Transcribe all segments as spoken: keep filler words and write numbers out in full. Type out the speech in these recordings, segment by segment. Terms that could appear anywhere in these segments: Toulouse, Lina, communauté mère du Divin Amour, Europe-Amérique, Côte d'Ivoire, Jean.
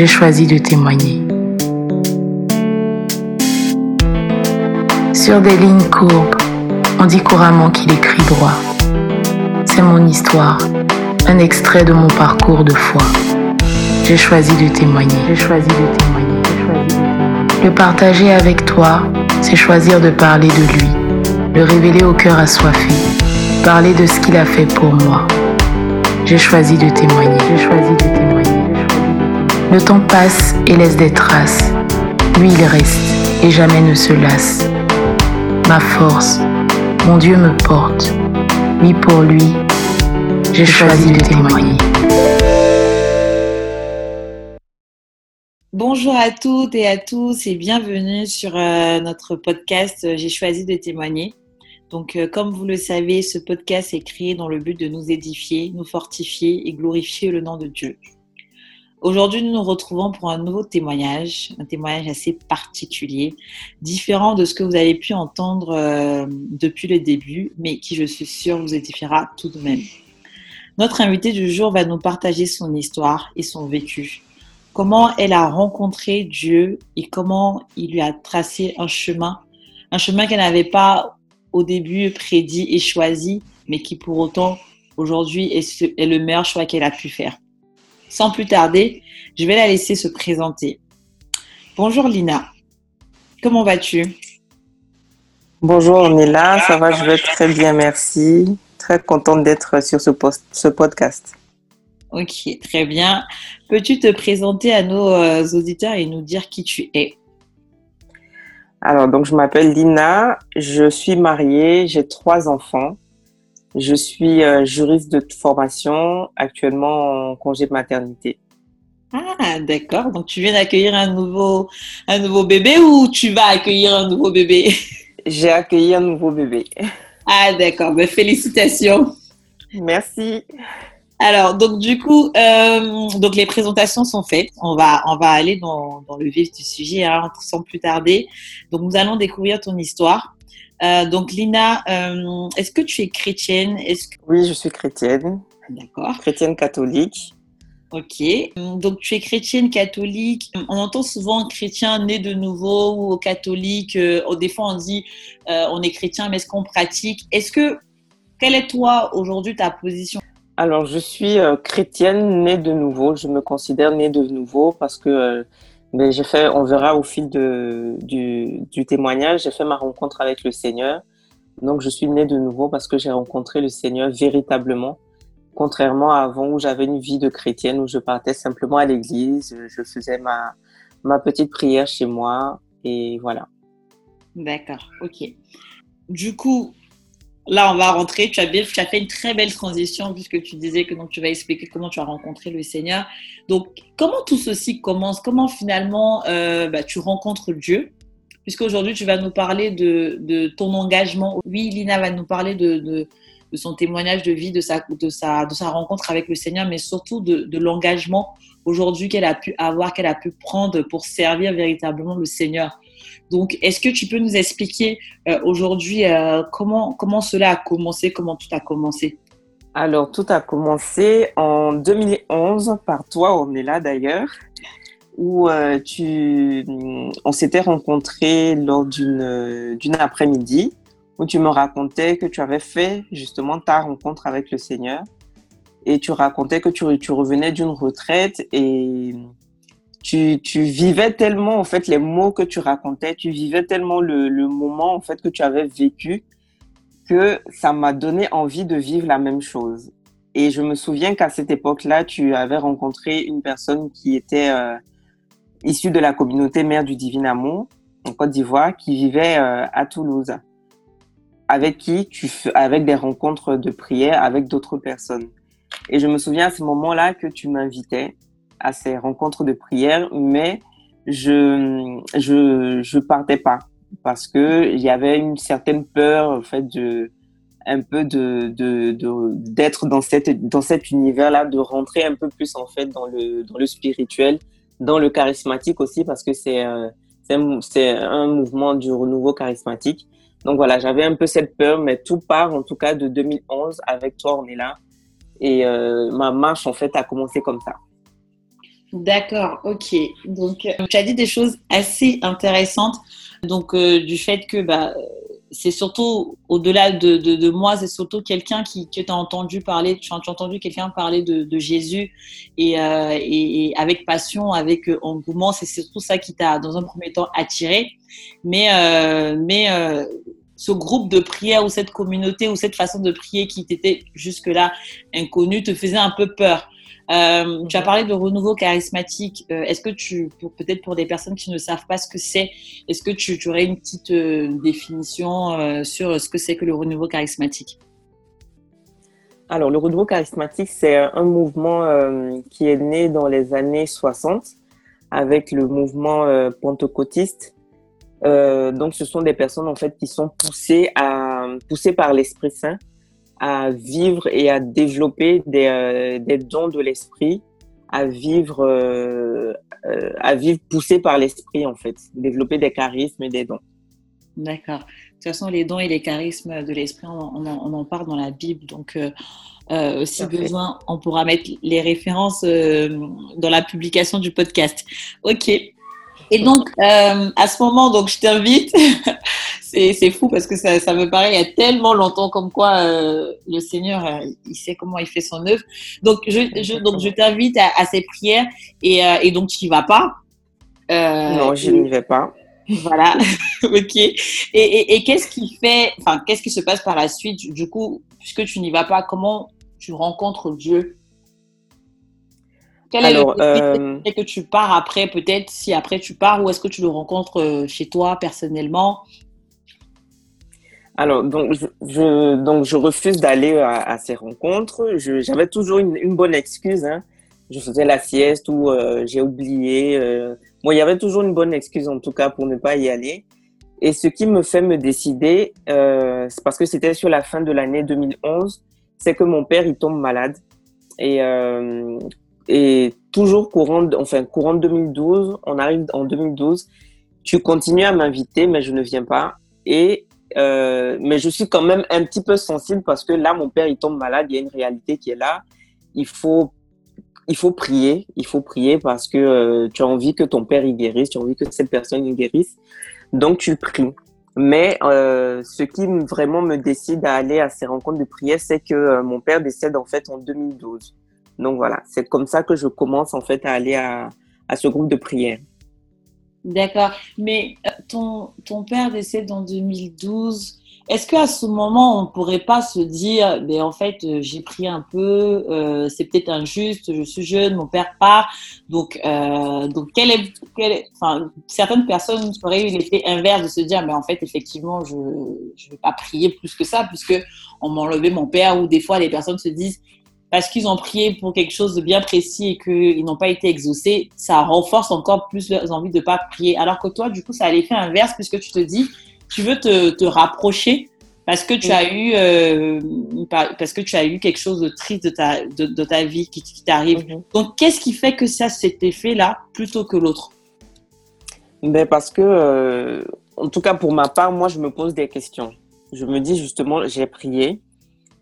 j'ai choisi de témoigner. Sur des lignes courbes, on dit couramment qu'il écrit droit. C'est mon histoire, un extrait de mon parcours de foi. J'ai choisi de témoigner. J'ai choisi de témoigner. J'ai choisi de... Le partager avec toi, c'est choisir de parler de lui, le révéler au cœur assoiffé, parler de ce qu'il a fait pour moi. J'ai choisi de témoigner. J'ai choisi de témoigner. Le temps passe et laisse des traces. Lui, il reste et jamais ne se lasse. Ma force, mon Dieu me porte. Lui pour lui, j'ai choisi de témoigner. Bonjour à toutes et à tous et bienvenue sur euh, notre podcast « J'ai choisi de témoigner ». Donc, euh, comme vous le savez, ce podcast est créé dans le but de nous édifier, nous fortifier et glorifier le nom de Dieu. Aujourd'hui, nous nous retrouvons pour un nouveau témoignage, un témoignage assez particulier, différent de ce que vous avez pu entendre euh, depuis le début, mais qui, je suis sûre, vous édifiera tout de même. Notre invitée du jour va nous partager son histoire et son vécu. Comment elle a rencontré Dieu et comment il lui a tracé un chemin, un chemin qu'elle n'avait pas au début prédit et choisi, mais qui pour autant aujourd'hui est le meilleur choix qu'elle a pu faire. Sans plus tarder, je vais la laisser se présenter. Bonjour Lina, comment vas-tu? Bonjour Nila, ça va, je vais très bien, merci. Très contente d'être sur ce, post- ce podcast. Ok, très bien. Peux-tu te présenter à nos euh, auditeurs et nous dire qui tu es? Alors, donc je m'appelle Lina, je suis mariée, j'ai trois enfants. Je suis euh, juriste de formation, actuellement en congé de maternité. Ah, d'accord. Donc tu viens d'accueillir un nouveau, un nouveau bébé ou tu vas accueillir un nouveau bébé? J'ai accueilli un nouveau bébé. Ah, d'accord. Ben, félicitations. Merci. Alors, donc du coup, euh, donc les présentations sont faites. On va, on va aller dans, dans le vif du sujet, hein, sans plus tarder. Donc, nous allons découvrir ton histoire. Euh, donc, Lina, euh, est-ce que tu es chrétienne? Est-ce que... Oui, je suis chrétienne. D'accord. Chrétienne catholique. Ok. Donc, tu es chrétienne catholique. On entend souvent chrétien né de nouveau ou catholique. Euh, des fois, on dit euh, on est chrétien, mais est-ce qu'on pratique? Est-ce que quelle est toi aujourd'hui ta position? Alors, je suis euh, chrétienne née de nouveau. Je me considère née de nouveau parce que euh, mais j'ai fait, on verra au fil de, du, du témoignage, j'ai fait ma rencontre avec le Seigneur. Donc, je suis née de nouveau parce que j'ai rencontré le Seigneur véritablement, contrairement à avant où j'avais une vie de chrétienne, où je partais simplement à l'église, je faisais ma, ma petite prière chez moi et voilà. D'accord, ok. Du coup... Là, on va rentrer. Tu as, bien, tu as fait une très belle transition puisque tu disais que donc, tu vas expliquer comment tu as rencontré le Seigneur. Donc, comment tout ceci commence? Comment finalement euh, bah, tu rencontres Dieu? Puisqu'aujourd'hui, tu vas nous parler de, de ton engagement. Oui, Lina va nous parler de, de, de son témoignage de vie, de sa, de, sa, de sa rencontre avec le Seigneur, mais surtout de, de l'engagement aujourd'hui qu'elle a pu avoir, qu'elle a pu prendre pour servir véritablement le Seigneur. Donc, est-ce que tu peux nous expliquer euh, aujourd'hui euh, comment, comment cela a commencé, comment tout a commencé? Alors, tout a commencé en deux mille onze par toi, Ornella d'ailleurs, où euh, tu, on s'était rencontrés lors d'une, d'une après-midi où tu me racontais que tu avais fait justement ta rencontre avec le Seigneur et tu racontais que tu, tu revenais d'une retraite et... Tu, tu vivais tellement, en fait, les mots que tu racontais, tu vivais tellement le, le moment, en fait, que tu avais vécu que ça m'a donné envie de vivre la même chose. Et je me souviens qu'à cette époque-là, tu avais rencontré une personne qui était euh, issue de la communauté mère du Divin Amour, en Côte d'Ivoire, qui vivait euh, à Toulouse, avec qui tu avec des rencontres de prière avec d'autres personnes. Et je me souviens à ce moment-là que tu m'invitais à ces rencontres de prière, mais je je je partais pas parce que il y avait une certaine peur en fait de un peu de de, de d'être dans cette dans cet univers là, de rentrer un peu plus en fait dans le dans le spirituel, dans le charismatique aussi parce que c'est c'est c'est un mouvement du renouveau charismatique. Donc voilà, j'avais un peu cette peur, mais tout part en tout cas de deux mille onze avec toi, on est là et euh, ma marche en fait a commencé comme ça. D'accord, ok. Donc, tu as dit des choses assez intéressantes. Donc, euh, du fait que bah, c'est surtout, au-delà de, de, de moi, c'est surtout quelqu'un qui, que tu as entendu parler, tu as entendu quelqu'un parler de, de Jésus et, euh, et, et avec passion, avec engouement, c'est surtout ça qui t'a, dans un premier temps, attiré. Mais, euh, mais euh, ce groupe de prière ou cette communauté ou cette façon de prier qui t'était jusque-là inconnue te faisait un peu peur. Euh, tu as parlé de renouveau charismatique. Euh, est-ce que tu, pour, peut-être pour des personnes qui ne savent pas ce que c'est, est-ce que tu, tu aurais une petite euh, définition euh, sur ce que c'est que le renouveau charismatique ? Alors, le renouveau charismatique, c'est un mouvement euh, qui est né dans les années soixante avec le mouvement euh, pentecôtiste. Euh, donc, ce sont des personnes en fait qui sont poussées, à, poussées par l'Esprit Saint à vivre et à développer des, euh, des dons de l'esprit, à vivre, euh, euh, à vivre poussé par l'esprit en fait, développer des charismes et des dons. D'accord. De toute façon, les dons et les charismes de l'esprit, on, on, on en parle dans la Bible, donc euh, euh, si Parfait. Besoin, on pourra mettre les références euh, dans la publication du podcast. Ok. Et donc, euh, à ce moment, donc je t'invite. C'est, c'est fou parce que ça, ça me paraît il y a tellement longtemps comme quoi euh, le Seigneur, euh, il sait comment il fait son œuvre. Donc, je, je, donc, je t'invite à, à ces prières et, euh, et donc, tu n'y vas pas. Euh, non, je n'y vais pas. Voilà, ok. Et, et, et qu'est-ce qui fait, enfin, qu'est-ce qui se passe par la suite du coup, puisque tu n'y vas pas, comment tu rencontres Dieu ? Quel Alors, est le fait euh... que tu pars après, peut-être, si après tu pars, ou est-ce que tu le rencontres chez toi personnellement ? Alors, donc je, je, donc, je refuse d'aller à, à ces rencontres. Je, j'avais toujours une, une bonne excuse. Hein. Je faisais la sieste ou euh, j'ai oublié. Euh. Bon, il y avait toujours une bonne excuse, en tout cas, pour ne pas y aller. Et ce qui me fait me décider, euh, c'est parce que c'était sur la fin de l'année deux mille onze, c'est que mon père, il tombe malade. Et, euh, et toujours courant, enfin, courant deux mille douze, on arrive en deux mille douze, tu continues à m'inviter, mais je ne viens pas. Et... Euh, mais je suis quand même un petit peu sensible parce que là, mon père, il tombe malade, il y a une réalité qui est là. Il faut, il faut prier, il faut prier parce que euh, tu as envie que ton père, il guérisse, tu as envie que cette personne, il guérisse. Donc, tu pries. Mais euh, ce qui vraiment me décide à aller à ces rencontres de prière, c'est que euh, mon père décède en fait en deux mille douze. Donc, voilà, c'est comme ça que je commence en fait à aller à, à ce groupe de prière. D'accord, mais ton, ton père décède en deux mille douze. Est-ce qu'à ce moment, on ne pourrait pas se dire, mais en fait, j'ai prié un peu, euh, c'est peut-être injuste, je suis jeune, mon père part. Donc, euh, donc quelle est, quelle est, enfin, certaines personnes auraient eu l'effet inverse de se dire, mais en fait, effectivement, je ne vais pas prier plus que ça, puisqu'on m'a enlevé mon père, ou des fois, les personnes se disent, parce qu'ils ont prié pour quelque chose de bien précis et qu'ils n'ont pas été exaucés, ça renforce encore plus leurs envies de ne pas prier. Alors que toi, du coup, ça a l'effet inverse puisque tu te dis, tu veux te, te rapprocher parce que tu oui. as eu euh, parce que tu as eu quelque chose de triste de ta de, de ta vie qui, qui t'arrive. Mm-hmm. Donc, qu'est-ce qui fait que ça cet effet-là plutôt que l'autre ? Ben parce que, euh, en tout cas pour ma part, moi, je me pose des questions. Je me dis justement, j'ai prié.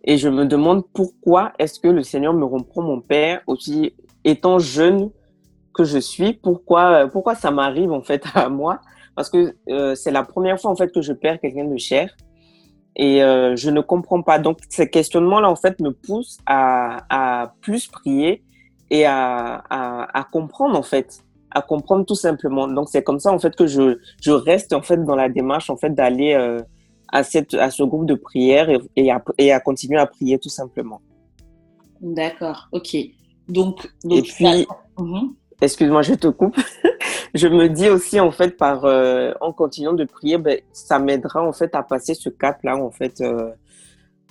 Et je me demande pourquoi est-ce que le Seigneur me reprend mon père, aussi étant jeune que je suis, pourquoi, pourquoi ça m'arrive en fait à moi ? Parce que euh, c'est la première fois en fait que je perds quelqu'un de cher et euh, je ne comprends pas. Donc ces questionnements-là en fait me poussent à, à plus prier et à, à, à comprendre en fait, à comprendre tout simplement. Donc c'est comme ça en fait que je, je reste en fait dans la démarche en fait d'aller... Euh, à cette à ce groupe de prière et, et à et à continuer à prier tout simplement. D'accord, ok. Donc, donc et puis mmh. excuse-moi, je te coupe. Je me dis aussi en fait par euh, en continuant de prier, ben ça m'aidera en fait à passer ce cap là en fait euh,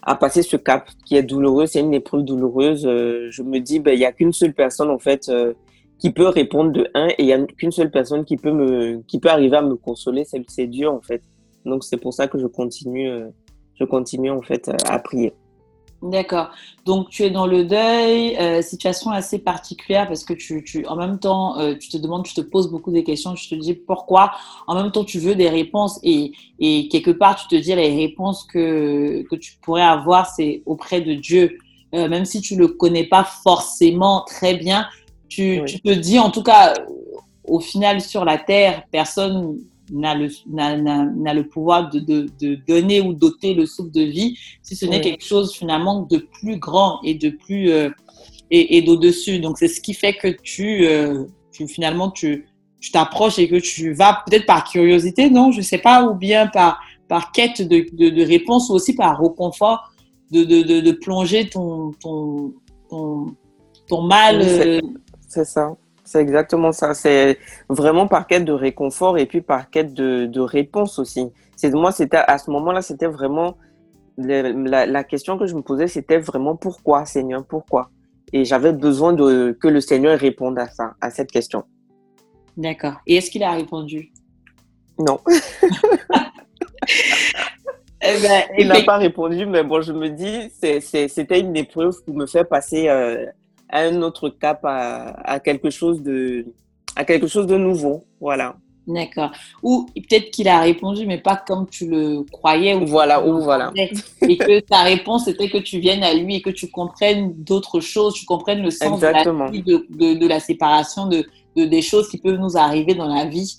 à passer ce cap qui est douloureux, c'est une épreuve douloureuse. Euh, je me dis ben il y a qu'une seule personne en fait euh, qui peut répondre de un et il y a qu'une seule personne qui peut me qui peut arriver à me consoler, c'est c'est Dieu en fait. Donc, c'est pour ça que je continue, je continue en fait à prier. D'accord. Donc, tu es dans le deuil, euh, situation assez particulière parce que tu, tu, en même temps, euh, tu te demandes, tu te poses beaucoup de questions, tu te dis pourquoi. En même temps, tu veux des réponses et, et quelque part, tu te dis les réponses que, que tu pourrais avoir, c'est auprès de Dieu. Euh, même si tu ne le connais pas forcément très bien, Tu, oui. tu te dis, en tout cas, au final, sur la terre, personne n'a le, n'a, n'a, n'a le pouvoir de, de, de donner ou d'ôter le souffle de vie, si ce n'est oui. quelque chose finalement de plus grand et de plus euh, et, et d'au-dessus. Donc, c'est ce qui fait que tu, euh, tu finalement, tu, tu t'approches et que tu vas peut-être par curiosité, non, je sais pas, ou bien par, par quête de, de, de réponse, ou aussi par reconfort de, de, de, de plonger ton, ton, ton, ton mal. Oui, c'est, euh... c'est ça. C'est exactement ça. C'est vraiment par quête de réconfort et puis par quête de, de réponse aussi. C'est, moi, c'était, à ce moment-là, c'était vraiment... Le, la, la question que je me posais, c'était vraiment pourquoi, Seigneur, pourquoi ? Et j'avais besoin de, que le Seigneur réponde à ça, à cette question. D'accord. Et est-ce qu'il a répondu ? Non. eh ben, Il n'a mais... pas répondu, mais bon, je me dis, c'est, c'est, c'était une épreuve pour me faire passer... Euh, à un autre cap, à, à quelque chose de, à quelque chose de nouveau, voilà. D'accord. Ou peut-être qu'il a répondu, mais pas comme tu le croyais. Ou voilà, ou voilà. Et que ta réponse c'était que tu viennes à lui et que tu comprennes d'autres choses, tu comprennes le sens Exactement. de la vie, de, de, de la séparation, de, de, des choses qui peuvent nous arriver dans la vie.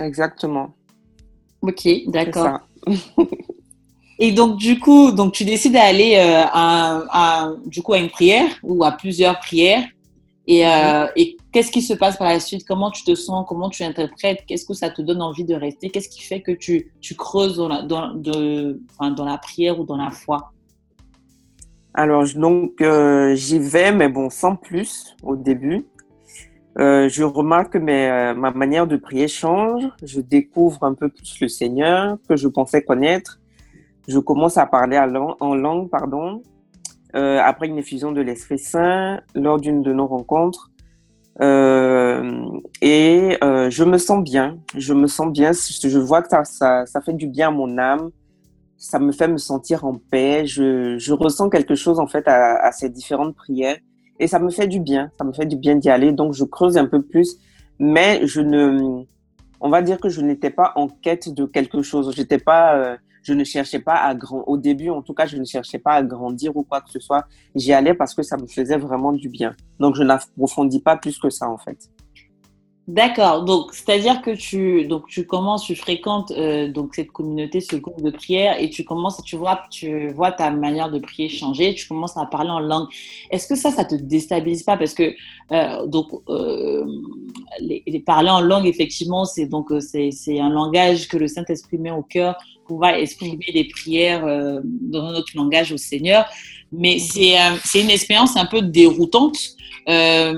Exactement. Ok, d'accord. C'est ça. Et donc, du coup, donc, tu décides d'aller euh, à, à, du coup, à une prière ou à plusieurs prières. Et, euh, et qu'est-ce qui se passe par la suite ? Comment tu te sens ? Comment tu interprètes ? Qu'est-ce que ça te donne envie de rester ? Qu'est-ce qui fait que tu, tu creuses dans la, dans, de, enfin, dans la prière ou dans la foi ? Alors, donc, euh, j'y vais, mais bon, sans plus au début. Euh, je remarque que mes, euh, ma manière de prier change. Je découvre un peu plus le Seigneur que je pensais connaître. Je commence à parler à lang- en langue, pardon, euh, après une effusion de l'Esprit Saint, lors d'une de nos rencontres. Euh, et euh, je me sens bien, je me sens bien, je vois que ça, ça, ça fait du bien à mon âme, ça me fait me sentir en paix, je, je ressens quelque chose en fait à, à ces différentes prières et ça me fait du bien, ça me fait du bien d'y aller, donc je creuse un peu plus, mais je ne, on va dire que je n'étais pas en quête de quelque chose, j'étais pas... Euh, Je ne cherchais pas à grand... Au début, en tout cas, je ne cherchais pas à grandir ou quoi que ce soit. J'y allais parce que ça me faisait vraiment du bien. Donc, je n'approfondis pas plus que ça, en fait. D'accord. Donc, c'est-à-dire que tu, donc, tu commences, tu fréquentes euh, donc, cette communauté, ce groupe de prière et tu commences, tu vois, tu vois ta manière de prier changer. Tu commences à parler en langue. Est-ce que ça, ça te déstabilise pas ? Parce que euh, donc, euh, les, les parler en langue, effectivement, c'est, donc, c'est, c'est un langage que le Saint-Esprit met au cœur. On va exprimer des prières euh, dans notre langage au Seigneur. Mais c'est, euh, c'est une expérience un peu déroutante. Euh,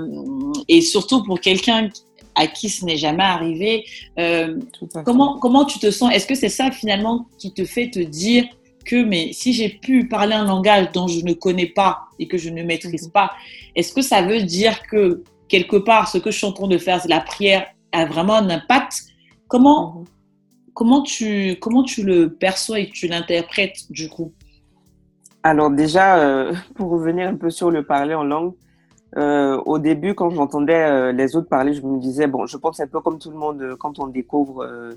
et surtout pour quelqu'un à qui ce n'est jamais arrivé. Euh, comment, comment tu te sens ? Est-ce que c'est ça finalement qui te fait te dire que mais si j'ai pu parler un langage dont je ne connais pas et que je ne maîtrise pas, est-ce que ça veut dire que quelque part ce que je suis en train de faire, c'est la prière, a vraiment un impact ? Comment... Comment tu, comment tu le perçois et tu l'interprètes, du coup ? Alors déjà, euh, pour revenir un peu sur le parler en langue, euh, au début, quand j'entendais euh, les autres parler, je me disais, bon, je pense un peu comme tout le monde, euh, quand on découvre, euh,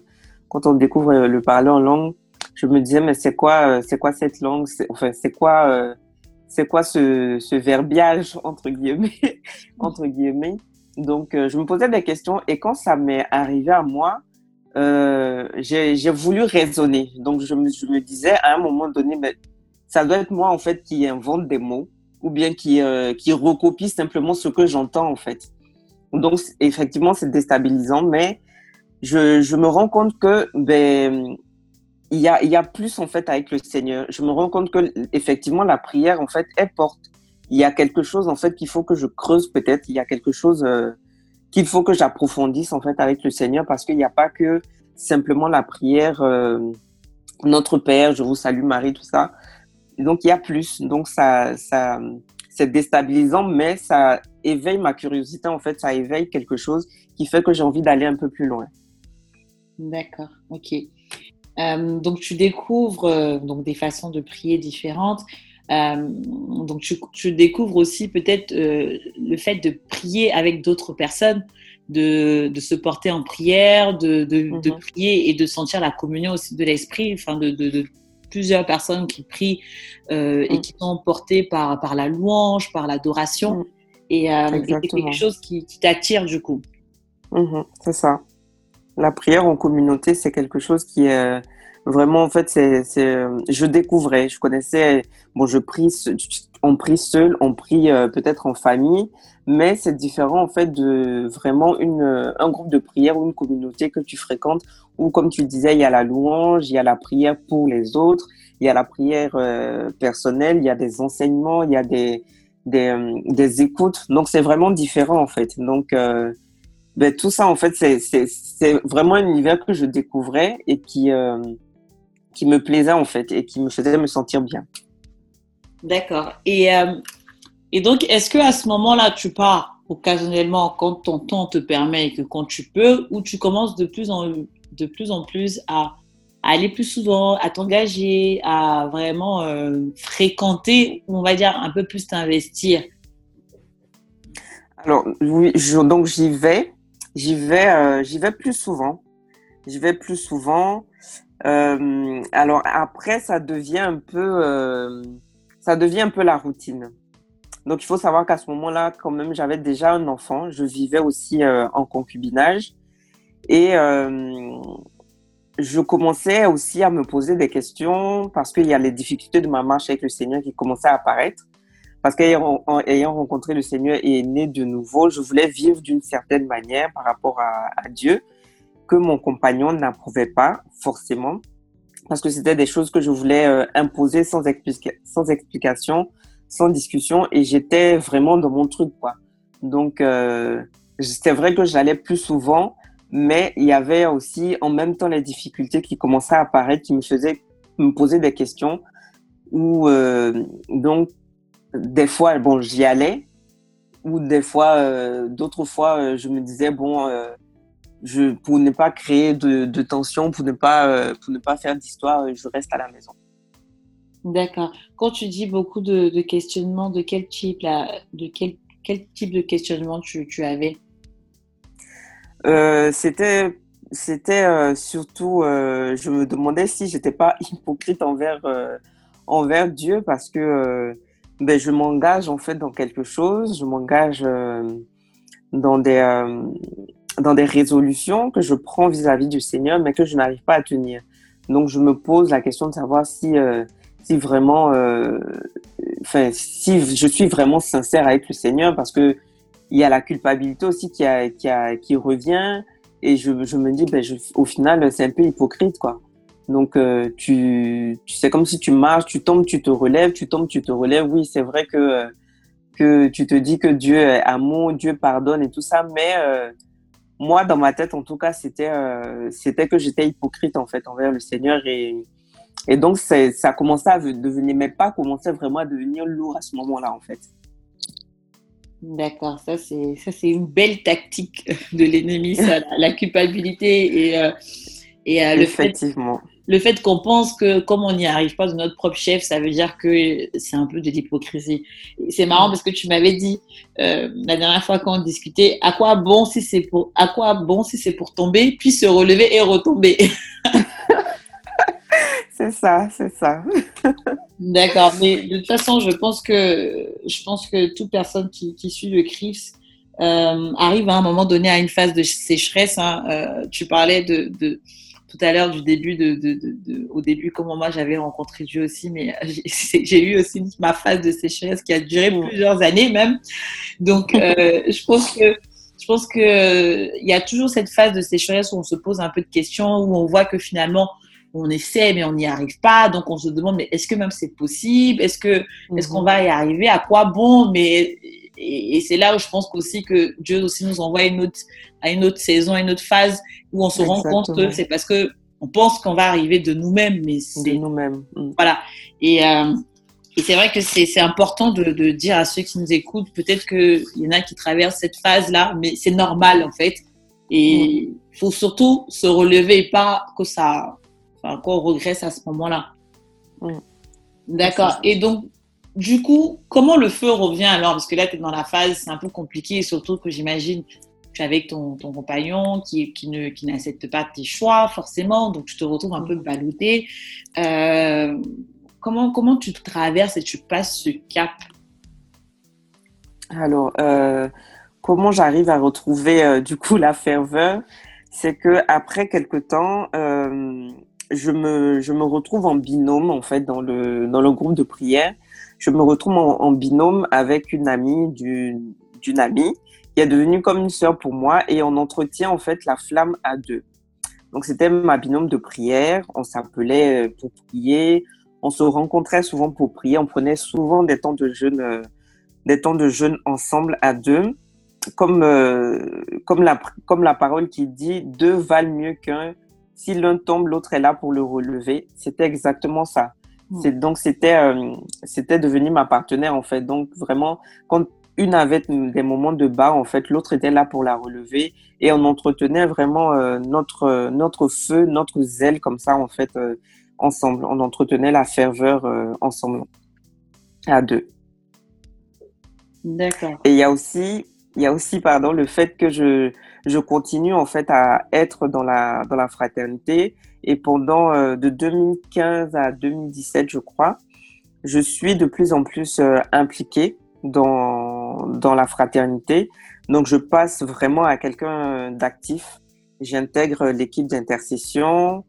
quand on découvre euh, le parler en langue, je me disais, mais c'est quoi, euh, c'est quoi cette langue ? c'est, Enfin, c'est quoi, euh, c'est quoi ce, ce verbiage, entre guillemets, entre guillemets. Donc, euh, je me posais des questions et quand ça m'est arrivé à moi, Euh, j'ai, j'ai voulu raisonner. Donc, je me, je me disais à un moment donné, ben, ça doit être moi, en fait, qui invente des mots ou bien qui, euh, qui recopie simplement ce que j'entends, en fait. Donc, c'est, effectivement, c'est déstabilisant, mais je, je me rends compte que, ben, il y a, il y a plus, en fait, avec le Seigneur. Je me rends compte que, effectivement, la prière, en fait, elle porte. Il y a quelque chose, en fait, qu'il faut que je creuse, peut-être. Il y a quelque chose, euh, qu'il faut que j'approfondisse en fait avec le Seigneur parce qu'il n'y a pas que simplement la prière euh, Notre Père, je vous salue Marie, tout ça. Et donc il y a plus. Donc ça, ça, c'est déstabilisant, mais ça éveille ma curiosité en fait, ça éveille quelque chose qui fait que j'ai envie d'aller un peu plus loin. D'accord, ok. Euh, donc tu découvres euh, donc des façons de prier différentes. Euh, donc tu, tu découvres aussi peut-être euh, le fait de prier avec d'autres personnes, de, de se porter en prière, de, de, mm-hmm. de prier et de sentir la communion aussi de l'esprit, enfin de, de, de plusieurs personnes qui prient euh, mm-hmm. et qui sont portées par, par la louange, par l'adoration. Mm-hmm. et, euh, et c'est quelque chose qui, qui t'attire du coup. Mmh, c'est ça. La prière en communauté, c'est quelque chose qui est euh, vraiment, en fait, c'est, c'est, je découvrais, je connaissais, bon, je prie, on prie seul, on prie euh, peut-être en famille, mais c'est différent, en fait, de vraiment une, un groupe de prière ou une communauté que tu fréquentes où, comme tu le disais, il y a la louange, il y a la prière pour les autres, il y a la prière euh, personnelle, il y a des enseignements, il y a des, des, euh, des écoutes. Donc, c'est vraiment différent, en fait. Donc, euh, ben, tout ça, en fait, c'est, c'est, c'est vraiment un univers que je découvrais et qui, euh, qui me plaisait, en fait, et qui me faisait me sentir bien. D'accord. Et, euh, et donc, est-ce qu'à ce moment-là, tu pars occasionnellement quand ton temps te permet et que quand tu peux, ou tu commences de plus en, de plus, en plus à, à aller plus souvent, à t'engager, à vraiment euh, fréquenter, on va dire un peu plus t'investir? Alors, oui, je, donc j'y vais. J'y vais, euh, j'y vais plus souvent. J'y vais plus souvent. Euh, alors après, ça devient un peu, euh, ça devient un peu la routine. Donc il faut savoir qu'à ce moment-là, quand même, j'avais déjà un enfant. Je vivais aussi euh, en concubinage et euh, je commençais aussi à me poser des questions parce qu'il y a les difficultés de ma marche avec le Seigneur qui commençaient à apparaître. Parce qu'ayant ayant rencontré le Seigneur et né de nouveau, je voulais vivre d'une certaine manière par rapport à, à Dieu que mon compagnon n'approuvait pas forcément, parce que c'était des choses que je voulais euh, imposer sans, explica- sans explication, sans discussion, et j'étais vraiment dans mon truc, quoi. Donc, euh, c'était vrai que j'allais plus souvent, mais il y avait aussi en même temps les difficultés qui commençaient à apparaître, qui me faisaient me poser des questions où euh, donc des fois, bon, j'y allais, ou des fois, euh, d'autres fois, euh, je me disais, bon, euh, je, pour ne pas créer de, de tension, pour ne pas, euh, pour ne pas faire d'histoire, je reste à la maison. D'accord. Quand tu dis beaucoup de, de questionnements, de quel type, là, de quel, quel type de questionnement tu, tu avais ? euh, C'était, c'était euh, surtout, euh, je me demandais si j'étais pas hypocrite envers, euh, envers Dieu, parce que euh, ben, je m'engage en fait dans quelque chose, je m'engage euh, dans, des, euh, dans des résolutions que je prends vis-à-vis du Seigneur, mais que je n'arrive pas à tenir. Donc je me pose la question de savoir si, euh, si vraiment, enfin, euh, si je suis vraiment sincère avec le Seigneur, parce que il y a la culpabilité aussi qui, a, qui, a, qui revient, et je, je me dis, ben, je, au final, c'est un peu hypocrite, quoi. Donc, euh, tu, tu, c'est comme si tu marches, tu tombes, tu te relèves, tu tombes, tu te relèves. Oui, c'est vrai que, que tu te dis que Dieu est amour, Dieu pardonne et tout ça. Mais euh, moi, dans ma tête, en tout cas, c'était, euh, c'était que j'étais hypocrite, en fait, envers le Seigneur. Et, et donc, c'est, ça commençait à devenir, mais pas commençait vraiment à devenir lourd à ce moment-là, en fait. D'accord, ça c'est, ça, c'est une belle tactique de l'ennemi, ça, la culpabilité et... Euh... Et euh, le, fait, le fait qu'on pense que comme on n'y arrive pas de notre propre chef, ça veut dire que c'est un peu de l'hypocrisie. Et c'est marrant parce que tu m'avais dit euh, la dernière fois qu'on discutait, à quoi bon si c'est pour, à quoi bon si c'est pour tomber, puis se relever et retomber. C'est ça, c'est ça. D'accord, mais de toute façon, je pense que, je pense que toute personne qui, qui suit le Christ euh, arrive à un moment donné à une phase de sécheresse. Hein. Euh, tu parlais de... de tout à l'heure, du début de, de, de, de, au début, comment moi j'avais rencontré Dieu aussi, mais j'ai, j'ai eu aussi ma phase de sécheresse qui a duré mmh. plusieurs années même. Donc, euh, je pense que je pense que il y a toujours cette phase de sécheresse où on se pose un peu de questions, où on voit que finalement on essaie mais on n'y arrive pas, donc on se demande mais est-ce que même c'est possible, est-ce que mmh. est-ce qu'on va y arriver, à quoi bon, mais Et, et c'est là où je pense qu'aussi que Dieu aussi nous envoie une autre, à une autre saison, à une autre phase où on se Exactement. rend compte que c'est parce que on pense qu'on va arriver de nous-mêmes, mais c'est de nous-mêmes. Voilà. Et, euh, et c'est vrai que c'est, c'est important de, de dire à ceux qui nous écoutent, peut-être qu'il y en a qui traversent cette phase-là, mais c'est normal en fait. Et il mm. faut surtout se relever et pas que ça, enfin, qu'on regresse à ce moment-là. Mm. D'accord. Et donc, du coup, comment le feu revient alors? Parce que là, tu es dans la phase, c'est un peu compliqué, et surtout que j'imagine tu es avec ton, ton compagnon qui, qui, ne, qui n'accepte pas tes choix, forcément, donc tu te retrouves un peu ballottée. Euh, comment, comment tu traverses et tu passes ce cap? Alors, euh, comment j'arrive à retrouver euh, du coup la ferveur, c'est que après quelque temps, euh, je me je me retrouve en binôme en fait dans le dans le groupe de prière. Je me retrouve en, en binôme avec une amie d'une d'une amie qui est devenue comme une sœur pour moi, et on entretient en fait la flamme à deux. Donc c'était ma binôme de prière. On s'appelait pour prier. On se rencontrait souvent pour prier. On prenait souvent des temps de jeûne. Euh, des temps de jeûne ensemble à deux, comme euh, comme la comme la parole qui dit deux valent mieux qu'un, si l'un tombe l'autre est là pour le relever. C'était exactement ça. Mmh. C'est donc c'était euh, c'était devenu ma partenaire en fait. Donc vraiment, quand une avait des moments de bas en fait, l'autre était là pour la relever, et on entretenait vraiment euh, notre notre feu, notre zèle comme ça en fait euh, ensemble. On entretenait la ferveur euh, ensemble à deux. D'accord. Et il y a aussi, il y a aussi, pardon, le fait que je, je continue, en fait, à être dans la, dans la fraternité. Et pendant, euh, de deux mille quinze à deux mille dix-sept, je crois, je suis de plus en plus euh, impliquée dans, dans la fraternité. Donc, je passe vraiment à quelqu'un d'actif. J'intègre l'équipe d'intercession,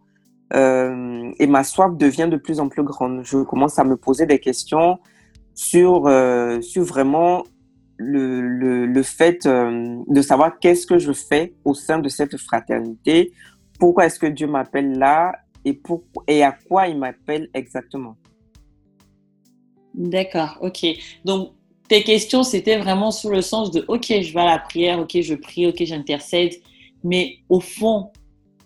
euh, et ma soif devient de plus en plus grande. Je commence à me poser des questions sur euh, sur vraiment le le le fait euh, de savoir qu'est-ce que je fais au sein de cette fraternité, pourquoi est-ce que Dieu m'appelle là, et pour et à quoi il m'appelle exactement. D'accord, OK. Donc tes questions, c'était vraiment sous le sens de OK, je vais à la prière, OK, je prie, OK, j'intercède, mais au fond,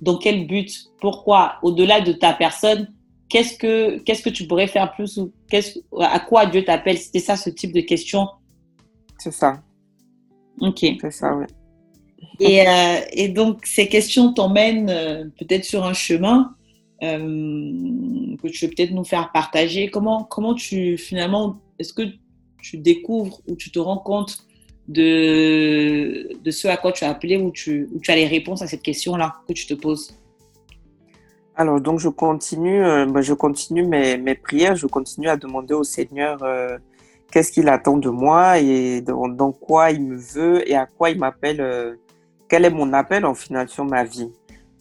dans quel but, pourquoi, au-delà de ta personne? Qu'est-ce que, qu'est-ce que tu pourrais faire plus, ou qu'est-ce, à quoi Dieu t'appelle? C'était ça, ce type de question? C'est ça. OK. C'est ça, oui. Et, euh, et donc, ces questions t'emmènent euh, peut-être sur un chemin euh, que tu veux peut-être nous faire partager. Comment, comment tu, finalement, est-ce que tu découvres ou tu te rends compte de, de ce à quoi tu as appelé, ou tu, ou tu as les réponses à cette question-là que tu te poses? Alors, donc, je continue, euh, ben, je continue mes, mes prières, je continue à demander au Seigneur euh, qu'est-ce qu'il attend de moi, et dans, dans quoi il me veut, et à quoi il m'appelle, euh, quel est mon appel en final sur ma vie.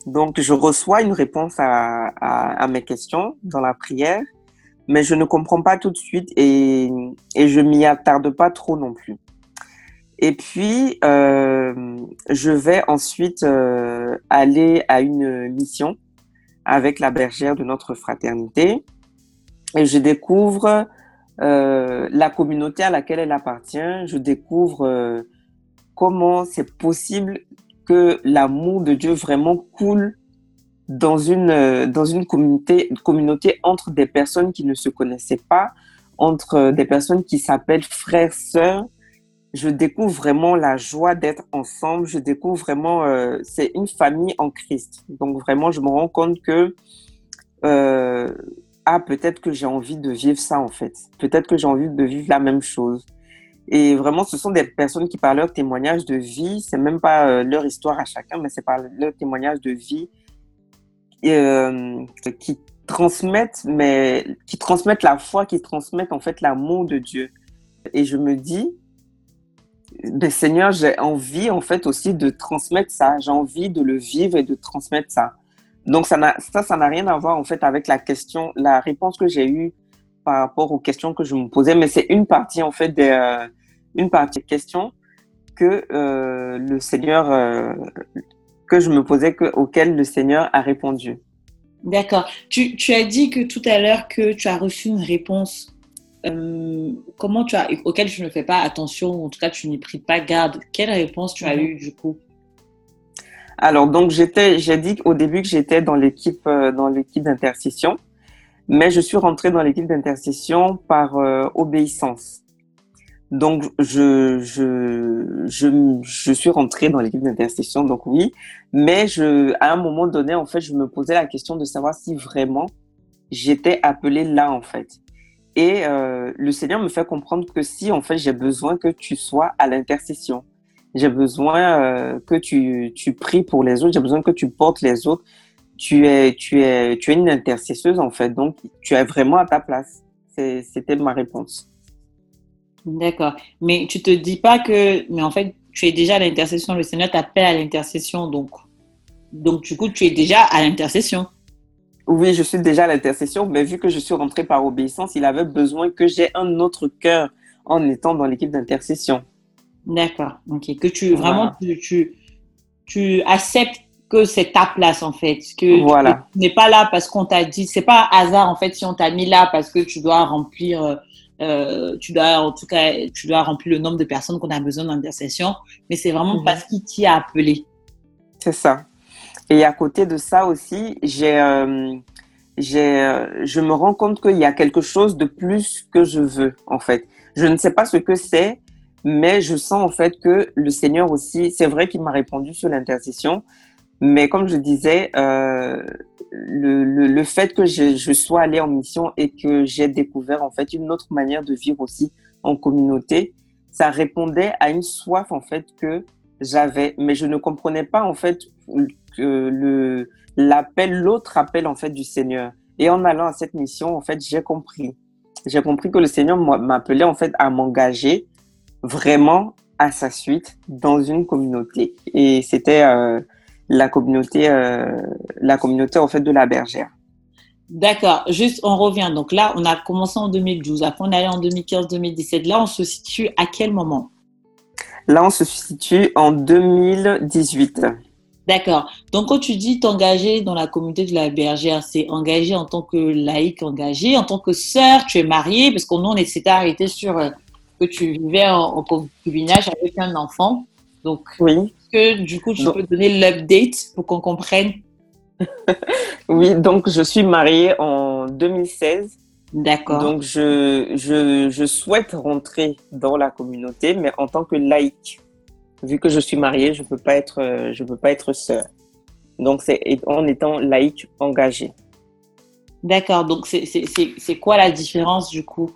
Donc, je reçois une réponse à, à, à mes questions dans la prière, mais je ne comprends pas tout de suite, et, et je m'y attarde pas trop non plus. Et puis, euh, je vais ensuite euh, aller à une mission avec la bergère de notre fraternité, et je découvre euh, la communauté à laquelle elle appartient. Je découvre euh, comment c'est possible que l'amour de Dieu vraiment coule dans une euh, dans une communauté communauté entre des personnes qui ne se connaissaient pas, entre euh, des personnes qui s'appellent frères, sœurs. Je découvre vraiment la joie d'être ensemble. Je découvre vraiment, euh, c'est une famille en Christ. Donc vraiment, je me rends compte que, euh, ah, peut-être que j'ai envie de vivre ça en fait. Peut-être que j'ai envie de vivre la même chose. Et vraiment, ce sont des personnes qui, par leur témoignage de vie, c'est même pas euh, leur histoire à chacun, mais c'est par leur témoignage de vie euh, qui transmettent, mais qui transmettent la foi, qui transmettent en fait l'amour de Dieu. Et je me dis, ben, Seigneur, j'ai envie en fait aussi de transmettre ça, j'ai envie de le vivre et de transmettre ça. Donc ça n'a, ça, ça n'a rien à voir en fait avec la question, la réponse que j'ai eue par rapport aux questions que je me posais, mais c'est une partie en fait des, euh, une partie des questions que euh, le Seigneur, euh, que je me posais, que, auxquelles le Seigneur a répondu. D'accord. Tu, tu as dit que tout à l'heure que tu as reçu une réponse. Euh, comment tu as, auquel tu ne fais pas attention, ou en tout cas tu n'y pris pas garde. Quelle réponse tu as mmh. eue du coup? Alors donc j'étais, j'ai dit au début que j'étais dans l'équipe, euh, dans l'équipe d'intercession, mais je suis rentrée dans l'équipe d'intercession par euh, obéissance. Donc je, je, je, je suis rentrée dans l'équipe d'intercession, donc oui, mais je, à un moment donné en fait je me posais la question de savoir si vraiment j'étais appelée là en fait. Et euh, le Seigneur me fait comprendre que si, en fait, j'ai besoin que tu sois à l'intercession. J'ai besoin euh, que tu, tu pries pour les autres. J'ai besoin que tu portes les autres. Tu es, tu es, tu es une intercesseuse, en fait. Donc, tu es vraiment à ta place. C'est, c'était ma réponse. D'accord. Mais tu te dis pas que, mais en fait, tu es déjà à l'intercession. Le Seigneur t'appelle à l'intercession, donc, donc du coup, tu es déjà à l'intercession. Oui, je suis déjà à l'intercession, mais vu que je suis rentrée par obéissance, il avait besoin que j'aie un autre cœur en étant dans l'équipe d'intercession. D'accord. Ok. Que tu vraiment voilà. tu, tu tu acceptes que c'est ta place en fait, que voilà. tu n'es pas là parce qu'on t'a dit, c'est pas hasard en fait si on t'a mis là parce que tu dois remplir. Euh, tu dois en tout cas tu dois remplir le nombre de personnes qu'on a besoin dans l'intercession, mais c'est vraiment mmh. parce qu'il t'y a appelé. C'est ça. Et à côté de ça aussi, j'ai, euh, j'ai, euh, je me rends compte qu'il y a quelque chose de plus que je veux en fait. Je ne sais pas ce que c'est, mais je sens en fait que le Seigneur aussi, c'est vrai qu'il m'a répondu sur l'intercession, mais comme je disais, euh, le, le, le fait que je, je sois allée en mission et que j'ai découvert en fait une autre manière de vivre aussi en communauté, ça répondait à une soif en fait que j'avais, mais je ne comprenais pas en fait que le, l'appel, l'autre appel en fait du Seigneur. Et en allant à cette mission, en fait, j'ai compris. J'ai compris que le Seigneur m'appelait en fait à m'engager vraiment à sa suite dans une communauté. Et c'était euh, la communauté, euh, la communauté en fait de la Bergère. D'accord. Juste, on revient. Donc là, on a commencé en deux mille douze. Après, on est allé en deux mille quinze, deux mille dix-sept. Là, on se situe à quel moment ? Là, on se situe en deux mille dix-huit. D'accord. Donc, quand tu dis t'engager dans la communauté de la Bergère, c'est engagé en tant que laïque engagée, en tant que sœur, tu es mariée, parce qu'on s'était arrêté sur euh, que tu vivais en, en concubinage avec un enfant. Donc, oui. Est-ce que du coup, tu donc, peux donner l'update pour qu'on comprenne? Oui, donc je suis mariée en deux mille seize. D'accord. Donc, je, je, je souhaite rentrer dans la communauté, mais en tant que laïque. Vu que je suis mariée, je peux pas être, je peux pas être sœur. Donc c'est en étant laïque engagée. D'accord. Donc c'est c'est c'est c'est quoi la différence du coup ?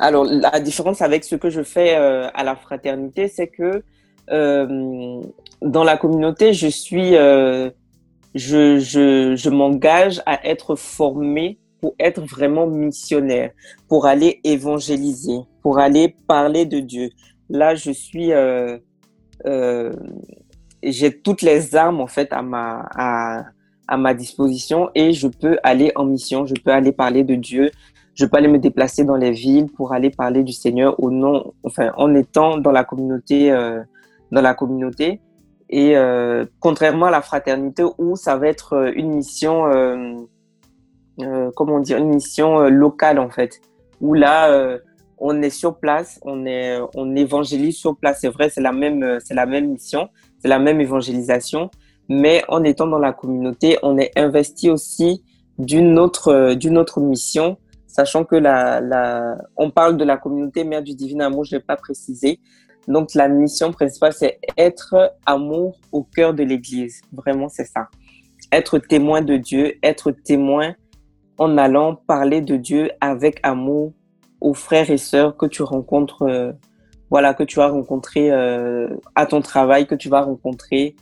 Alors la différence avec ce que je fais euh, à la fraternité, c'est que euh, dans la communauté, je suis, euh, je je je m'engage à être formée pour être vraiment missionnaire, pour aller évangéliser, pour aller parler de Dieu. Là, je suis, euh, euh, j'ai toutes les armes en fait à ma à, à ma disposition et je peux aller en mission, je peux aller parler de Dieu, je peux aller me déplacer dans les villes pour aller parler du Seigneur au nom, enfin en étant dans la communauté, euh, dans la communauté. Et euh, contrairement à la fraternité où ça va être une mission, euh, euh, comment dire, une mission euh, locale en fait, où là euh, on est sur place, on est, on évangélise sur place. C'est vrai, c'est la même, c'est la même mission, c'est la même évangélisation. Mais en étant dans la communauté, on est investi aussi d'une autre, d'une autre mission, sachant que la, la, on parle de la communauté mère du Divin Amour, je l'ai pas précisé. Donc, la mission principale, c'est être amour au cœur de l'église. Vraiment, c'est ça. Être témoin de Dieu, être témoin en allant parler de Dieu avec amour aux frères et sœurs que tu rencontres, euh, voilà, que tu vas rencontrer euh, à ton travail, que tu vas rencontrer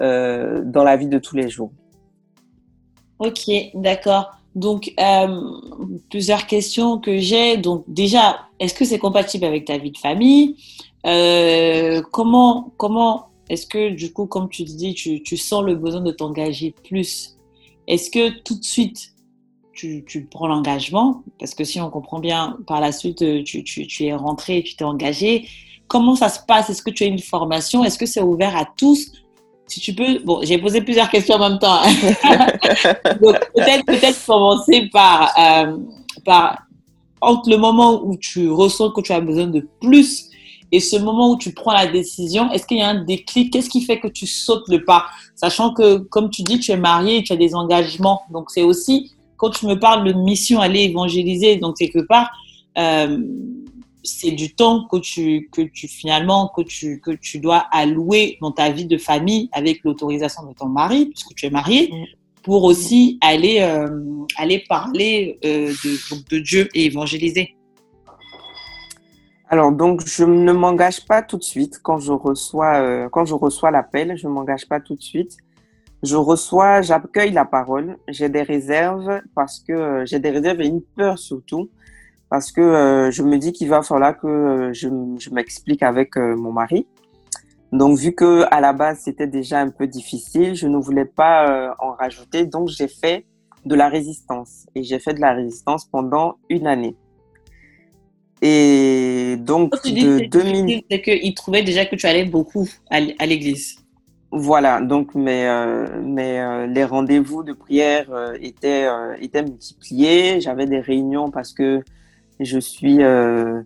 euh, dans la vie de tous les jours. Ok, d'accord. Donc, euh, plusieurs questions que j'ai. Donc, déjà, est-ce que c'est compatible avec ta vie de famille ? euh, Comment, comment est-ce que, du coup, comme tu dis, tu, tu sens le besoin de t'engager plus ? Est-ce que tout de suite, Tu, tu prends l'engagement, parce que si on comprend bien, par la suite, tu, tu, tu es rentré, tu t'es engagé. Comment ça se passe ? Est-ce que tu as une formation ? Est-ce que c'est ouvert à tous ? Si tu peux... Bon, j'ai posé plusieurs questions en même temps. Donc, peut-être, peut-être commencer par, euh, par... Entre le moment où tu ressens que tu as besoin de plus et ce moment où tu prends la décision, est-ce qu'il y a un déclic ? Qu'est-ce qui fait que tu sautes le pas ? Sachant que, comme tu dis, tu es marié et tu as des engagements. Donc, c'est aussi... Quand tu me parles de mission, aller évangéliser, donc quelque part, euh, c'est du temps que tu, que tu finalement, que tu, que tu dois allouer dans ta vie de famille avec l'autorisation de ton mari, puisque tu es mariée, pour aussi aller, euh, aller parler euh, de, donc de Dieu et évangéliser. Alors, donc, je ne m'engage pas tout de suite quand je reçois, euh, quand je reçois l'appel, je ne m'engage pas tout de suite. Je reçois, j'accueille la parole, j'ai des réserves parce que j'ai des réserves et une peur surtout parce que euh, je me dis qu'il va falloir que euh, je, je m'explique avec euh, mon mari. Donc, vu qu'à la base, c'était déjà un peu difficile, je ne voulais pas euh, en rajouter. Donc, j'ai fait de la résistance et j'ai fait de la résistance pendant une année. Et donc, quand tu dis de deux mille... c'est qu'ils trouvaient déjà que tu allais beaucoup à l'église. Voilà, donc mes, euh, mes, euh, les rendez-vous de prière euh, étaient, euh, étaient multipliés. J'avais des réunions parce que je suis... Euh,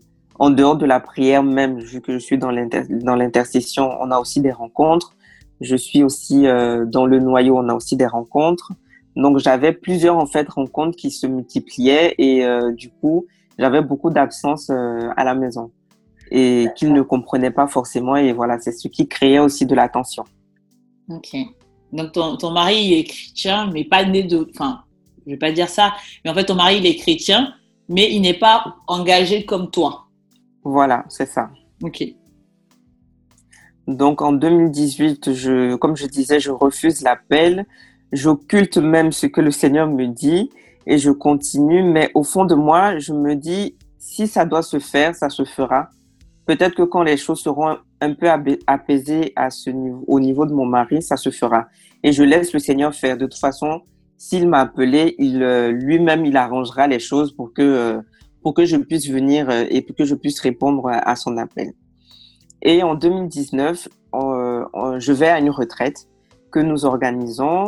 En dehors de la prière même, vu que je suis dans, l'inter- dans l'intercession, on a aussi des rencontres. Je suis aussi euh, dans le noyau, on a aussi des rencontres. Donc, j'avais plusieurs en fait rencontres qui se multipliaient et euh, du coup, j'avais beaucoup d'absence euh, à la maison et D'accord. qu'ils ne comprenaient pas forcément. Et voilà, c'est ce qui créait aussi de la tension. Ok. Donc, ton, ton mari il est chrétien, mais pas né de... Enfin, je vais pas dire ça, mais en fait, ton mari il est chrétien, mais il n'est pas engagé comme toi. Voilà, c'est ça. Ok. Donc, en deux mille dix-huit, je, comme je disais, je refuse l'appel. J'occulte même ce que le Seigneur me dit et je continue. Mais au fond de moi, je me dis, si ça doit se faire, ça se fera. Peut-être que quand les choses seront un peu apaisées à ce niveau, au niveau de mon mari, ça se fera. Et je laisse le Seigneur faire. De toute façon, s'il m'a appelé, il, lui-même, il arrangera les choses pour que... pour que je puisse venir et pour que je puisse répondre à son appel. Et en deux mille dix-neuf, euh, je vais à une retraite que nous organisons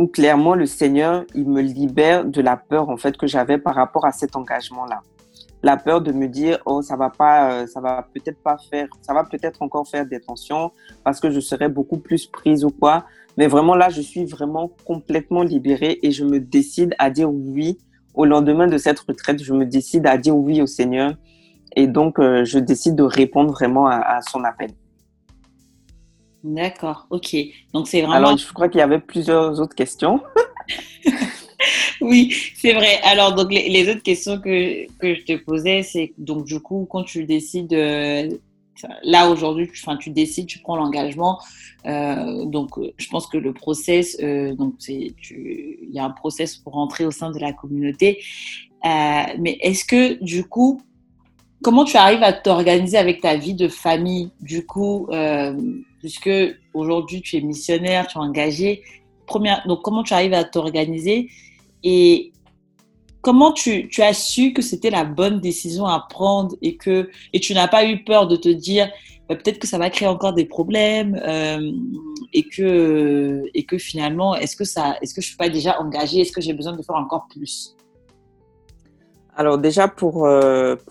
où clairement le Seigneur, il me libère de la peur en fait que j'avais par rapport à cet engagement-là. La peur de me dire oh ça va pas, ça va peut-être pas faire, ça va peut-être encore faire des tensions parce que je serai beaucoup plus prise ou quoi. Mais vraiment là, je suis vraiment complètement libérée et je me décide à dire oui. Au lendemain de cette retraite, je me décide à dire oui au Seigneur et donc euh, je décide de répondre vraiment à, à son appel. D'accord, ok. Donc c'est vraiment. Alors je crois qu'il y avait plusieurs autres questions. Oui, c'est vrai. Alors donc les, les autres questions que que je te posais, c'est donc du coup quand tu décides euh, là aujourd'hui, tu, enfin tu décides, tu prends l'engagement. Euh, donc je pense que le process, euh, donc c'est tu, il y a un process pour entrer au sein de la communauté. Euh, mais est-ce que du coup, comment tu arrives à t'organiser avec ta vie de famille du coup, euh, puisque aujourd'hui tu es missionnaire, tu es engagée. Première, donc comment tu arrives à t'organiser et comment tu, tu as su que c'était la bonne décision à prendre et que et tu n'as pas eu peur de te dire bah, peut-être que ça va créer encore des problèmes euh, et que et que finalement est-ce que ça est-ce que je suis pas déjà engagée, est-ce que j'ai besoin de faire encore plus? Alors déjà pour euh,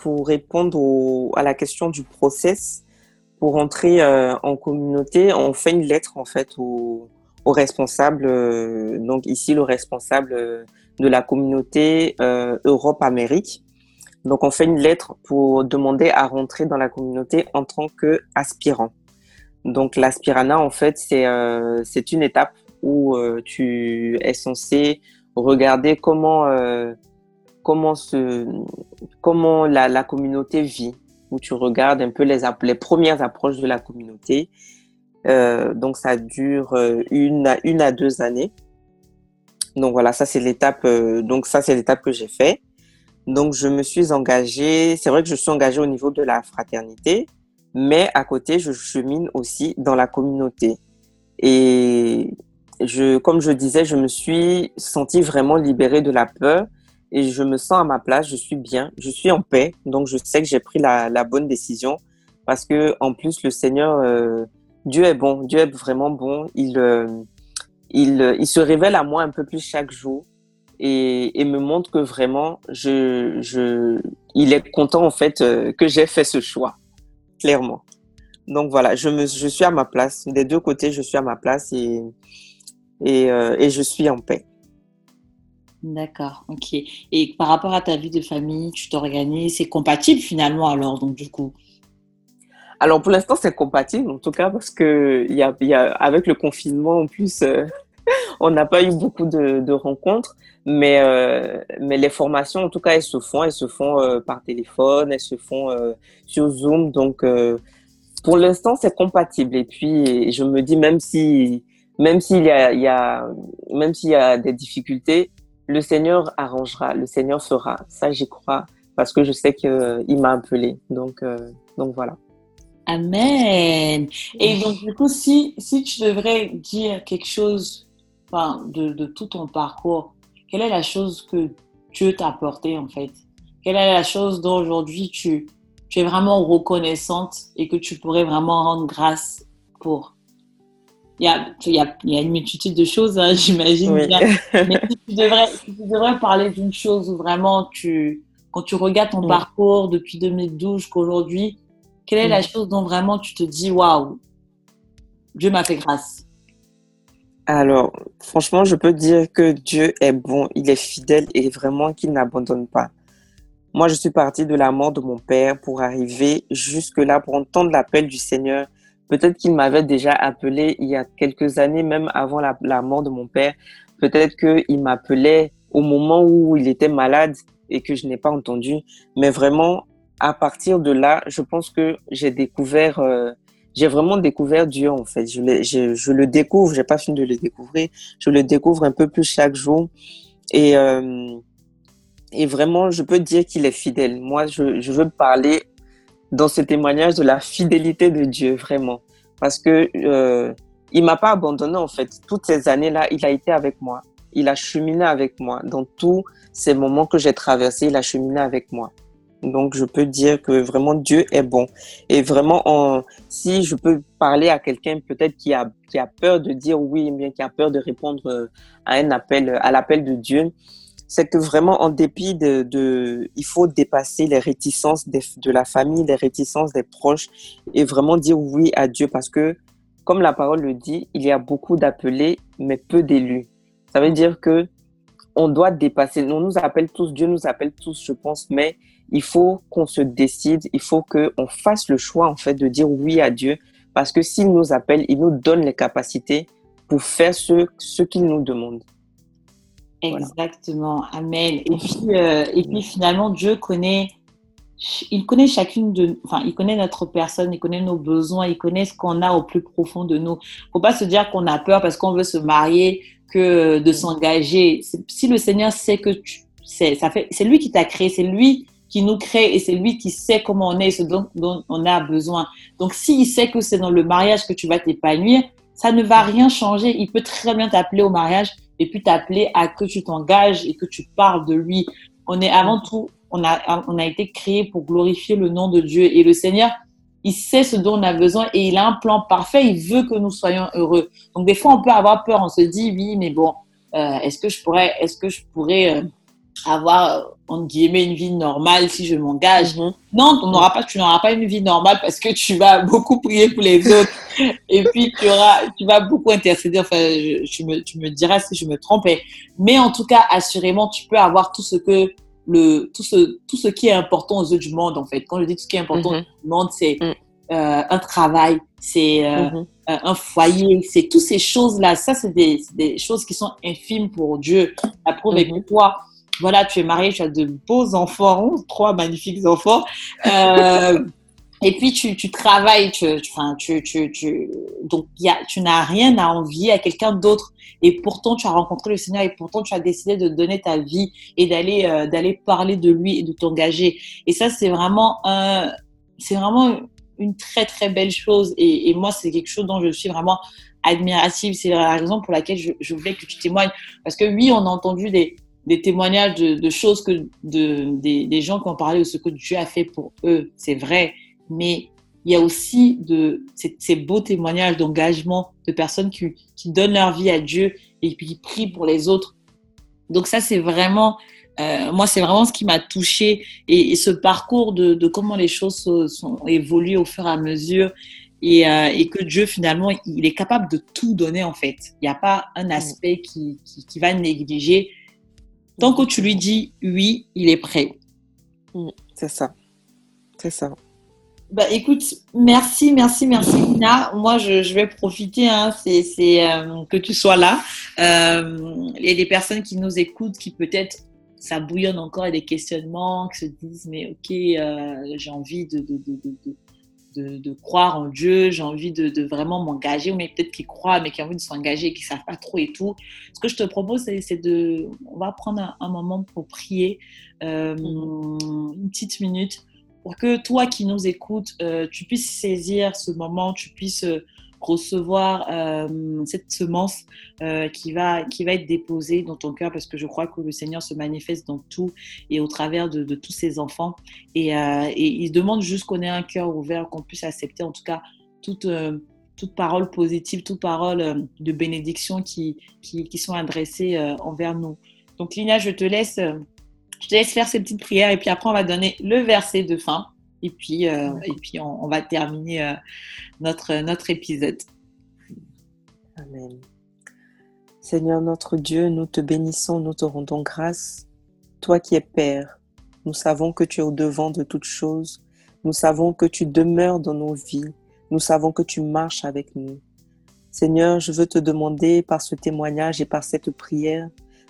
pour répondre au, à la question du process pour entrer euh, en communauté, on fait une lettre en fait au au responsable euh, donc ici le responsable euh, de la communauté euh, Europe-Amérique. Donc, on fait une lettre pour demander à rentrer dans la communauté en tant qu'aspirant. Donc, l'aspirana, en fait, c'est, euh, c'est une étape où euh, tu es censé regarder comment, euh, comment, se, comment la, la communauté vit, où tu regardes un peu les, les premières approches de la communauté. Euh, donc, ça dure une à, une à deux années. Donc voilà, ça c'est l'étape. Euh, donc ça c'est l'étape que j'ai fait. Donc je me suis engagée. C'est vrai que je suis engagée au niveau de la fraternité, mais à côté je chemine aussi dans la communauté. Et je, comme je disais, je me suis sentie vraiment libérée de la peur et je me sens à ma place. Je suis bien, je suis en paix. Donc je sais que j'ai pris la, la bonne décision parce que en plus le Seigneur, euh, Dieu est bon. Dieu est vraiment bon. Il euh, Il, il se révèle à moi un peu plus chaque jour et, et me montre que vraiment, je, je, il est content en fait euh, que j'ai fait ce choix, clairement. Donc voilà, je, me, je suis à ma place. Des deux côtés, je suis à ma place et, et, euh, et je suis en paix. D'accord, ok. Et par rapport à ta vie de famille, tu t'organises, c'est compatible finalement alors, donc du coup ? Alors, pour l'instant, c'est compatible, en tout cas, parce que y a, y a, avec le confinement, en plus, euh, on n'a pas eu beaucoup de, de rencontres. Mais, euh, mais les formations, en tout cas, elles se font. Elles se font euh, par téléphone, elles se font euh, sur Zoom. Donc, euh, pour l'instant, c'est compatible. Et puis, je me dis, même si, même s'il y a, y a, même s'il y a des difficultés, le Seigneur arrangera, le Seigneur fera. Ça, j'y crois. parce que je sais qu'il euh, m'a appelé. Donc, euh, donc voilà. Amen. Et donc du coup, si, si tu devrais dire quelque chose enfin, de, de tout ton parcours, quelle est la chose que Dieu t'a apportée en fait? Quelle est la chose dont aujourd'hui tu, tu es vraiment reconnaissante et que tu pourrais vraiment rendre grâce pour? Il y a, il y a, il y a une multitude de choses, hein, j'imagine. Oui. Mais si tu, devrais, si tu devrais parler d'une chose où vraiment tu, quand tu regardes ton oui. parcours depuis deux mille douze jusqu'à aujourd'hui, quelle est la chose dont vraiment tu te dis « Waouh, Dieu m'a fait grâce » ? Alors, franchement, je peux dire que Dieu est bon, il est fidèle et vraiment qu'il n'abandonne pas. Moi, je suis partie de la mort de mon père pour arriver jusque-là, pour entendre l'appel du Seigneur. Peut-être qu'il m'avait déjà appelé il y a quelques années, même avant la, la mort de mon père. Peut-être qu'il m'appelait au moment où il était malade et que je n'ai pas entendu. Mais vraiment, à partir de là, je pense que j'ai découvert, euh, j'ai vraiment découvert Dieu en fait. Je le, je, je le découvre, j'ai pas fini de le découvrir. Je le découvre un peu plus chaque jour et euh, et vraiment, je peux dire qu'il est fidèle. Moi, je je veux parler dans ce témoignage de la fidélité de Dieu vraiment, parce que euh, il m'a pas abandonné en fait. Toutes ces années là, il a été avec moi. Il a cheminé avec moi dans tous ces moments que j'ai traversés. Il a cheminé avec moi. Donc, je peux dire que vraiment, Dieu est bon. Et vraiment, on, si je peux parler à quelqu'un peut-être qui a, qui a peur de dire oui, bien qui a peur de répondre à un appel, à l'appel de Dieu, c'est que vraiment, en dépit de, de il faut dépasser les réticences de, de la famille, les réticences des proches et vraiment dire oui à Dieu parce que, comme la parole le dit, il y a beaucoup d'appelés, mais peu d'élus. Ça veut dire que on doit dépasser. On nous appelle tous, Dieu nous appelle tous, je pense, mais il faut qu'on se décide, il faut qu'on fasse le choix en fait de dire oui à Dieu parce que s'il nous appelle, il nous donne les capacités pour faire ce, ce qu'il nous demande. Exactement, voilà. Amen. Et puis, euh, et puis finalement, Dieu connaît, il connaît chacune de, enfin, il connaît notre personne, il connaît nos besoins, il connaît ce qu'on a au plus profond de nous. Faut pas se dire qu'on a peur parce qu'on veut se marier, que de s'engager. Si le Seigneur sait que tu, c'est, ça fait, c'est lui qui t'a créé, c'est lui qui nous crée et c'est lui qui sait comment on est et ce dont, dont on a besoin. Donc, s'il sait que c'est dans le mariage que tu vas t'épanouir, ça ne va rien changer. Il peut très bien t'appeler au mariage et puis t'appeler à que tu t'engages et que tu parles de lui. On est avant tout, on a, on a été créé pour glorifier le nom de Dieu et le Seigneur, il sait ce dont on a besoin et il a un plan parfait. Il veut que nous soyons heureux. Donc, des fois, on peut avoir peur. On se dit, oui, mais bon, euh, est-ce que je pourrais, est-ce que je pourrais, euh, avoir, entre guillemets, une vie normale si je m'engage. Mm-hmm. Non, on n'aura pas, tu n'auras pas une vie normale parce que tu vas beaucoup prier pour les autres et puis tu, auras, tu vas beaucoup intercéder. Enfin, je, tu, me, tu me diras si je me trompe. Mais en tout cas, assurément, tu peux avoir tout ce, que le, tout ce, tout ce qui est important aux yeux du monde, en fait. Quand je dis tout ce qui est important mm-hmm. aux yeux du monde, c'est euh, un travail, c'est euh, mm-hmm. un foyer, c'est toutes ces choses-là. Ça, c'est des, c'est des choses qui sont infimes pour Dieu. La preuve mm-hmm. est que toi, voilà, tu es mariée, tu as de beaux enfants, trois magnifiques enfants. Euh, et puis, tu, tu travailles. Tu, tu, enfin, tu, tu, tu, donc, y a, tu n'as rien à envier à quelqu'un d'autre. Et pourtant, tu as rencontré le Seigneur et pourtant, tu as décidé de donner ta vie et d'aller, euh, d'aller parler de lui et de t'engager. Et ça, c'est vraiment, un, c'est vraiment une très, très belle chose. Et, et moi, c'est quelque chose dont je suis vraiment admirative. C'est la raison pour laquelle je, je voulais que tu témoignes. Parce que oui, on a entendu des... des témoignages de, de choses que de, des, des gens qui ont parlé de ce que Dieu a fait pour eux, c'est vrai. Mais il y a aussi de, ces, ces beaux témoignages d'engagement de personnes qui, qui donnent leur vie à Dieu et puis qui prient pour les autres. Donc ça, c'est vraiment, euh, moi, c'est vraiment ce qui m'a touchée et, et ce parcours de, de comment les choses sont, sont évoluées au fur et à mesure et, euh, et que Dieu, finalement, il est capable de tout donner, en fait. Il n'y a pas un aspect qui, qui, qui va négliger. Tant que tu lui dis oui, il est prêt. C'est ça. C'est ça. Bah, écoute, merci, merci, merci, Lina. Moi, je, je vais profiter hein, c'est, c'est, euh, que tu sois là. Euh, il y a des personnes qui nous écoutent, qui peut-être, ça bouillonne encore, il y a des questionnements, qui se disent, mais ok, euh, j'ai envie de, de, de, de, de, de, de croire en Dieu, j'ai envie de, de vraiment m'engager, mais peut-être qui croient, mais qui ont envie de s'engager, qui ne savent pas trop et tout. Ce que je te propose, c'est, c'est de... On va prendre un, un moment pour prier, euh, une petite minute, pour que toi qui nous écoutes, euh, tu puisses saisir ce moment, tu puisses... Euh, recevoir euh, cette semence euh, qui va qui va être déposée dans ton cœur, parce que je crois que le Seigneur se manifeste dans tout et au travers de, de tous ses enfants, et, euh, et il demande juste qu'on ait un cœur ouvert, qu'on puisse accepter en tout cas toute euh, toute parole positive, toute parole euh, de bénédiction qui qui qui sont adressées euh, envers nous. Donc Lina, je te laisse euh, je te laisse faire ces petites prières, et puis après on va donner le verset de fin. Et puis, euh, et puis on, on va terminer euh, notre, notre épisode. Amen. Seigneur notre Dieu, nous te bénissons, nous te rendons grâce. Toi qui es Père, nous savons que tu es au-devant de toutes choses. Nous savons que tu demeures dans nos vies. Nous savons que tu marches avec nous. Seigneur, je veux te demander par ce témoignage et par cette prière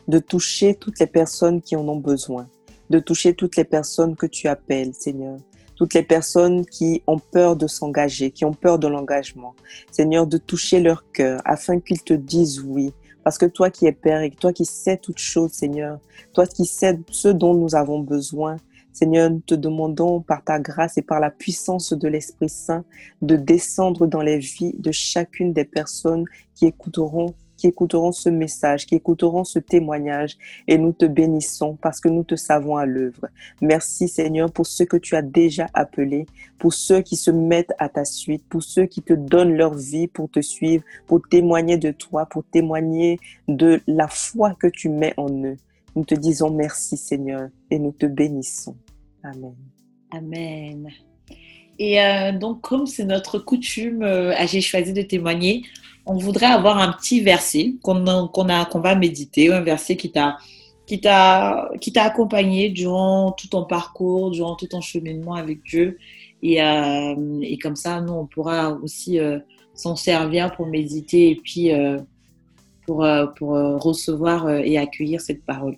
de toucher toutes les personnes qui en ont besoin, de toucher toutes les personnes que tu appelles, Seigneur. Toutes les personnes qui ont peur de s'engager, qui ont peur de l'engagement. Seigneur, de toucher leur cœur afin qu'ils te disent oui. Parce que toi qui es Père et toi qui sais toutes choses, Seigneur, toi qui sais ce dont nous avons besoin, Seigneur, nous te demandons par ta grâce et par la puissance de l'Esprit Saint de descendre dans les vies de chacune des personnes qui écouteront qui écouteront ce message, qui écouteront ce témoignage, et nous te bénissons parce que nous te savons à l'œuvre. Merci Seigneur pour ceux que tu as déjà appelés, pour ceux qui se mettent à ta suite, pour ceux qui te donnent leur vie pour te suivre, pour témoigner de toi, pour témoigner de la foi que tu mets en eux. Nous te disons merci Seigneur et nous te bénissons. Amen. Amen. Et euh, donc, comme c'est notre coutume, euh, j'ai choisi de témoigner. On voudrait avoir un petit verset qu'on a, qu'on a, qu'on va méditer, un verset qui t'a, qui t'a, qui t'a accompagné durant tout ton parcours, durant tout ton cheminement avec Dieu. Et, euh, et comme ça, nous, on pourra aussi euh, s'en servir pour méditer et puis euh, pour, euh, pour recevoir et accueillir cette parole.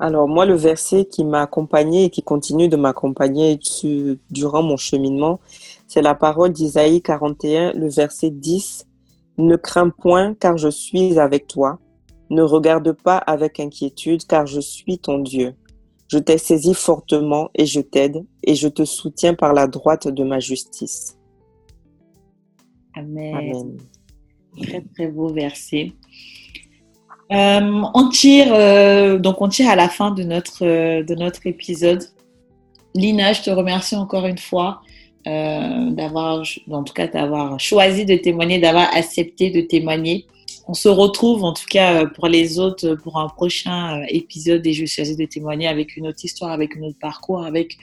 Alors moi, le verset qui m'a accompagnée et qui continue de m'accompagner durant mon cheminement, c'est la parole d'Isaïe quarante et un, le verset dix. « Ne crains point, car je suis avec toi. Ne regarde pas avec inquiétude, car je suis ton Dieu. Je t'ai saisi fortement et je t'aide, et je te soutiens par la droite de ma justice. » Amen. Amen. Très, très beau verset. Euh, on tire euh, donc on tire à la fin de notre euh, de notre épisode. Lina, je te remercie encore une fois euh, d'avoir, en tout cas d'avoir choisi de témoigner, d'avoir accepté de témoigner. On se retrouve en tout cas pour les autres pour un prochain épisode, et je choisis de témoigner avec une autre histoire, avec un autre parcours, avec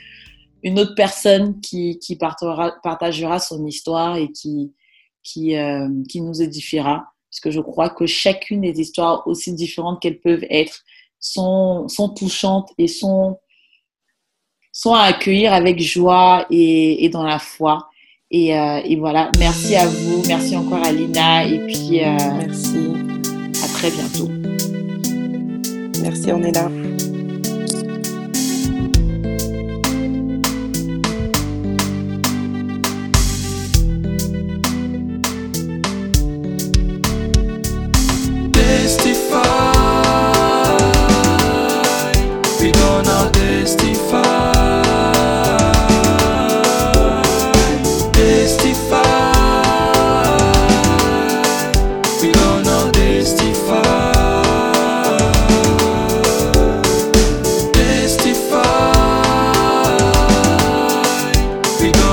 une autre personne qui qui partagera, partagera son histoire et qui qui euh, qui nous édifiera. Parce que je crois que chacune des histoires, aussi différentes qu'elles peuvent être, sont, sont touchantes et sont, sont à accueillir avec joie et, et dans la foi. Et, euh, et voilà, merci à vous, merci encore à Lina, et puis euh, merci, à très bientôt. Merci, on est là. We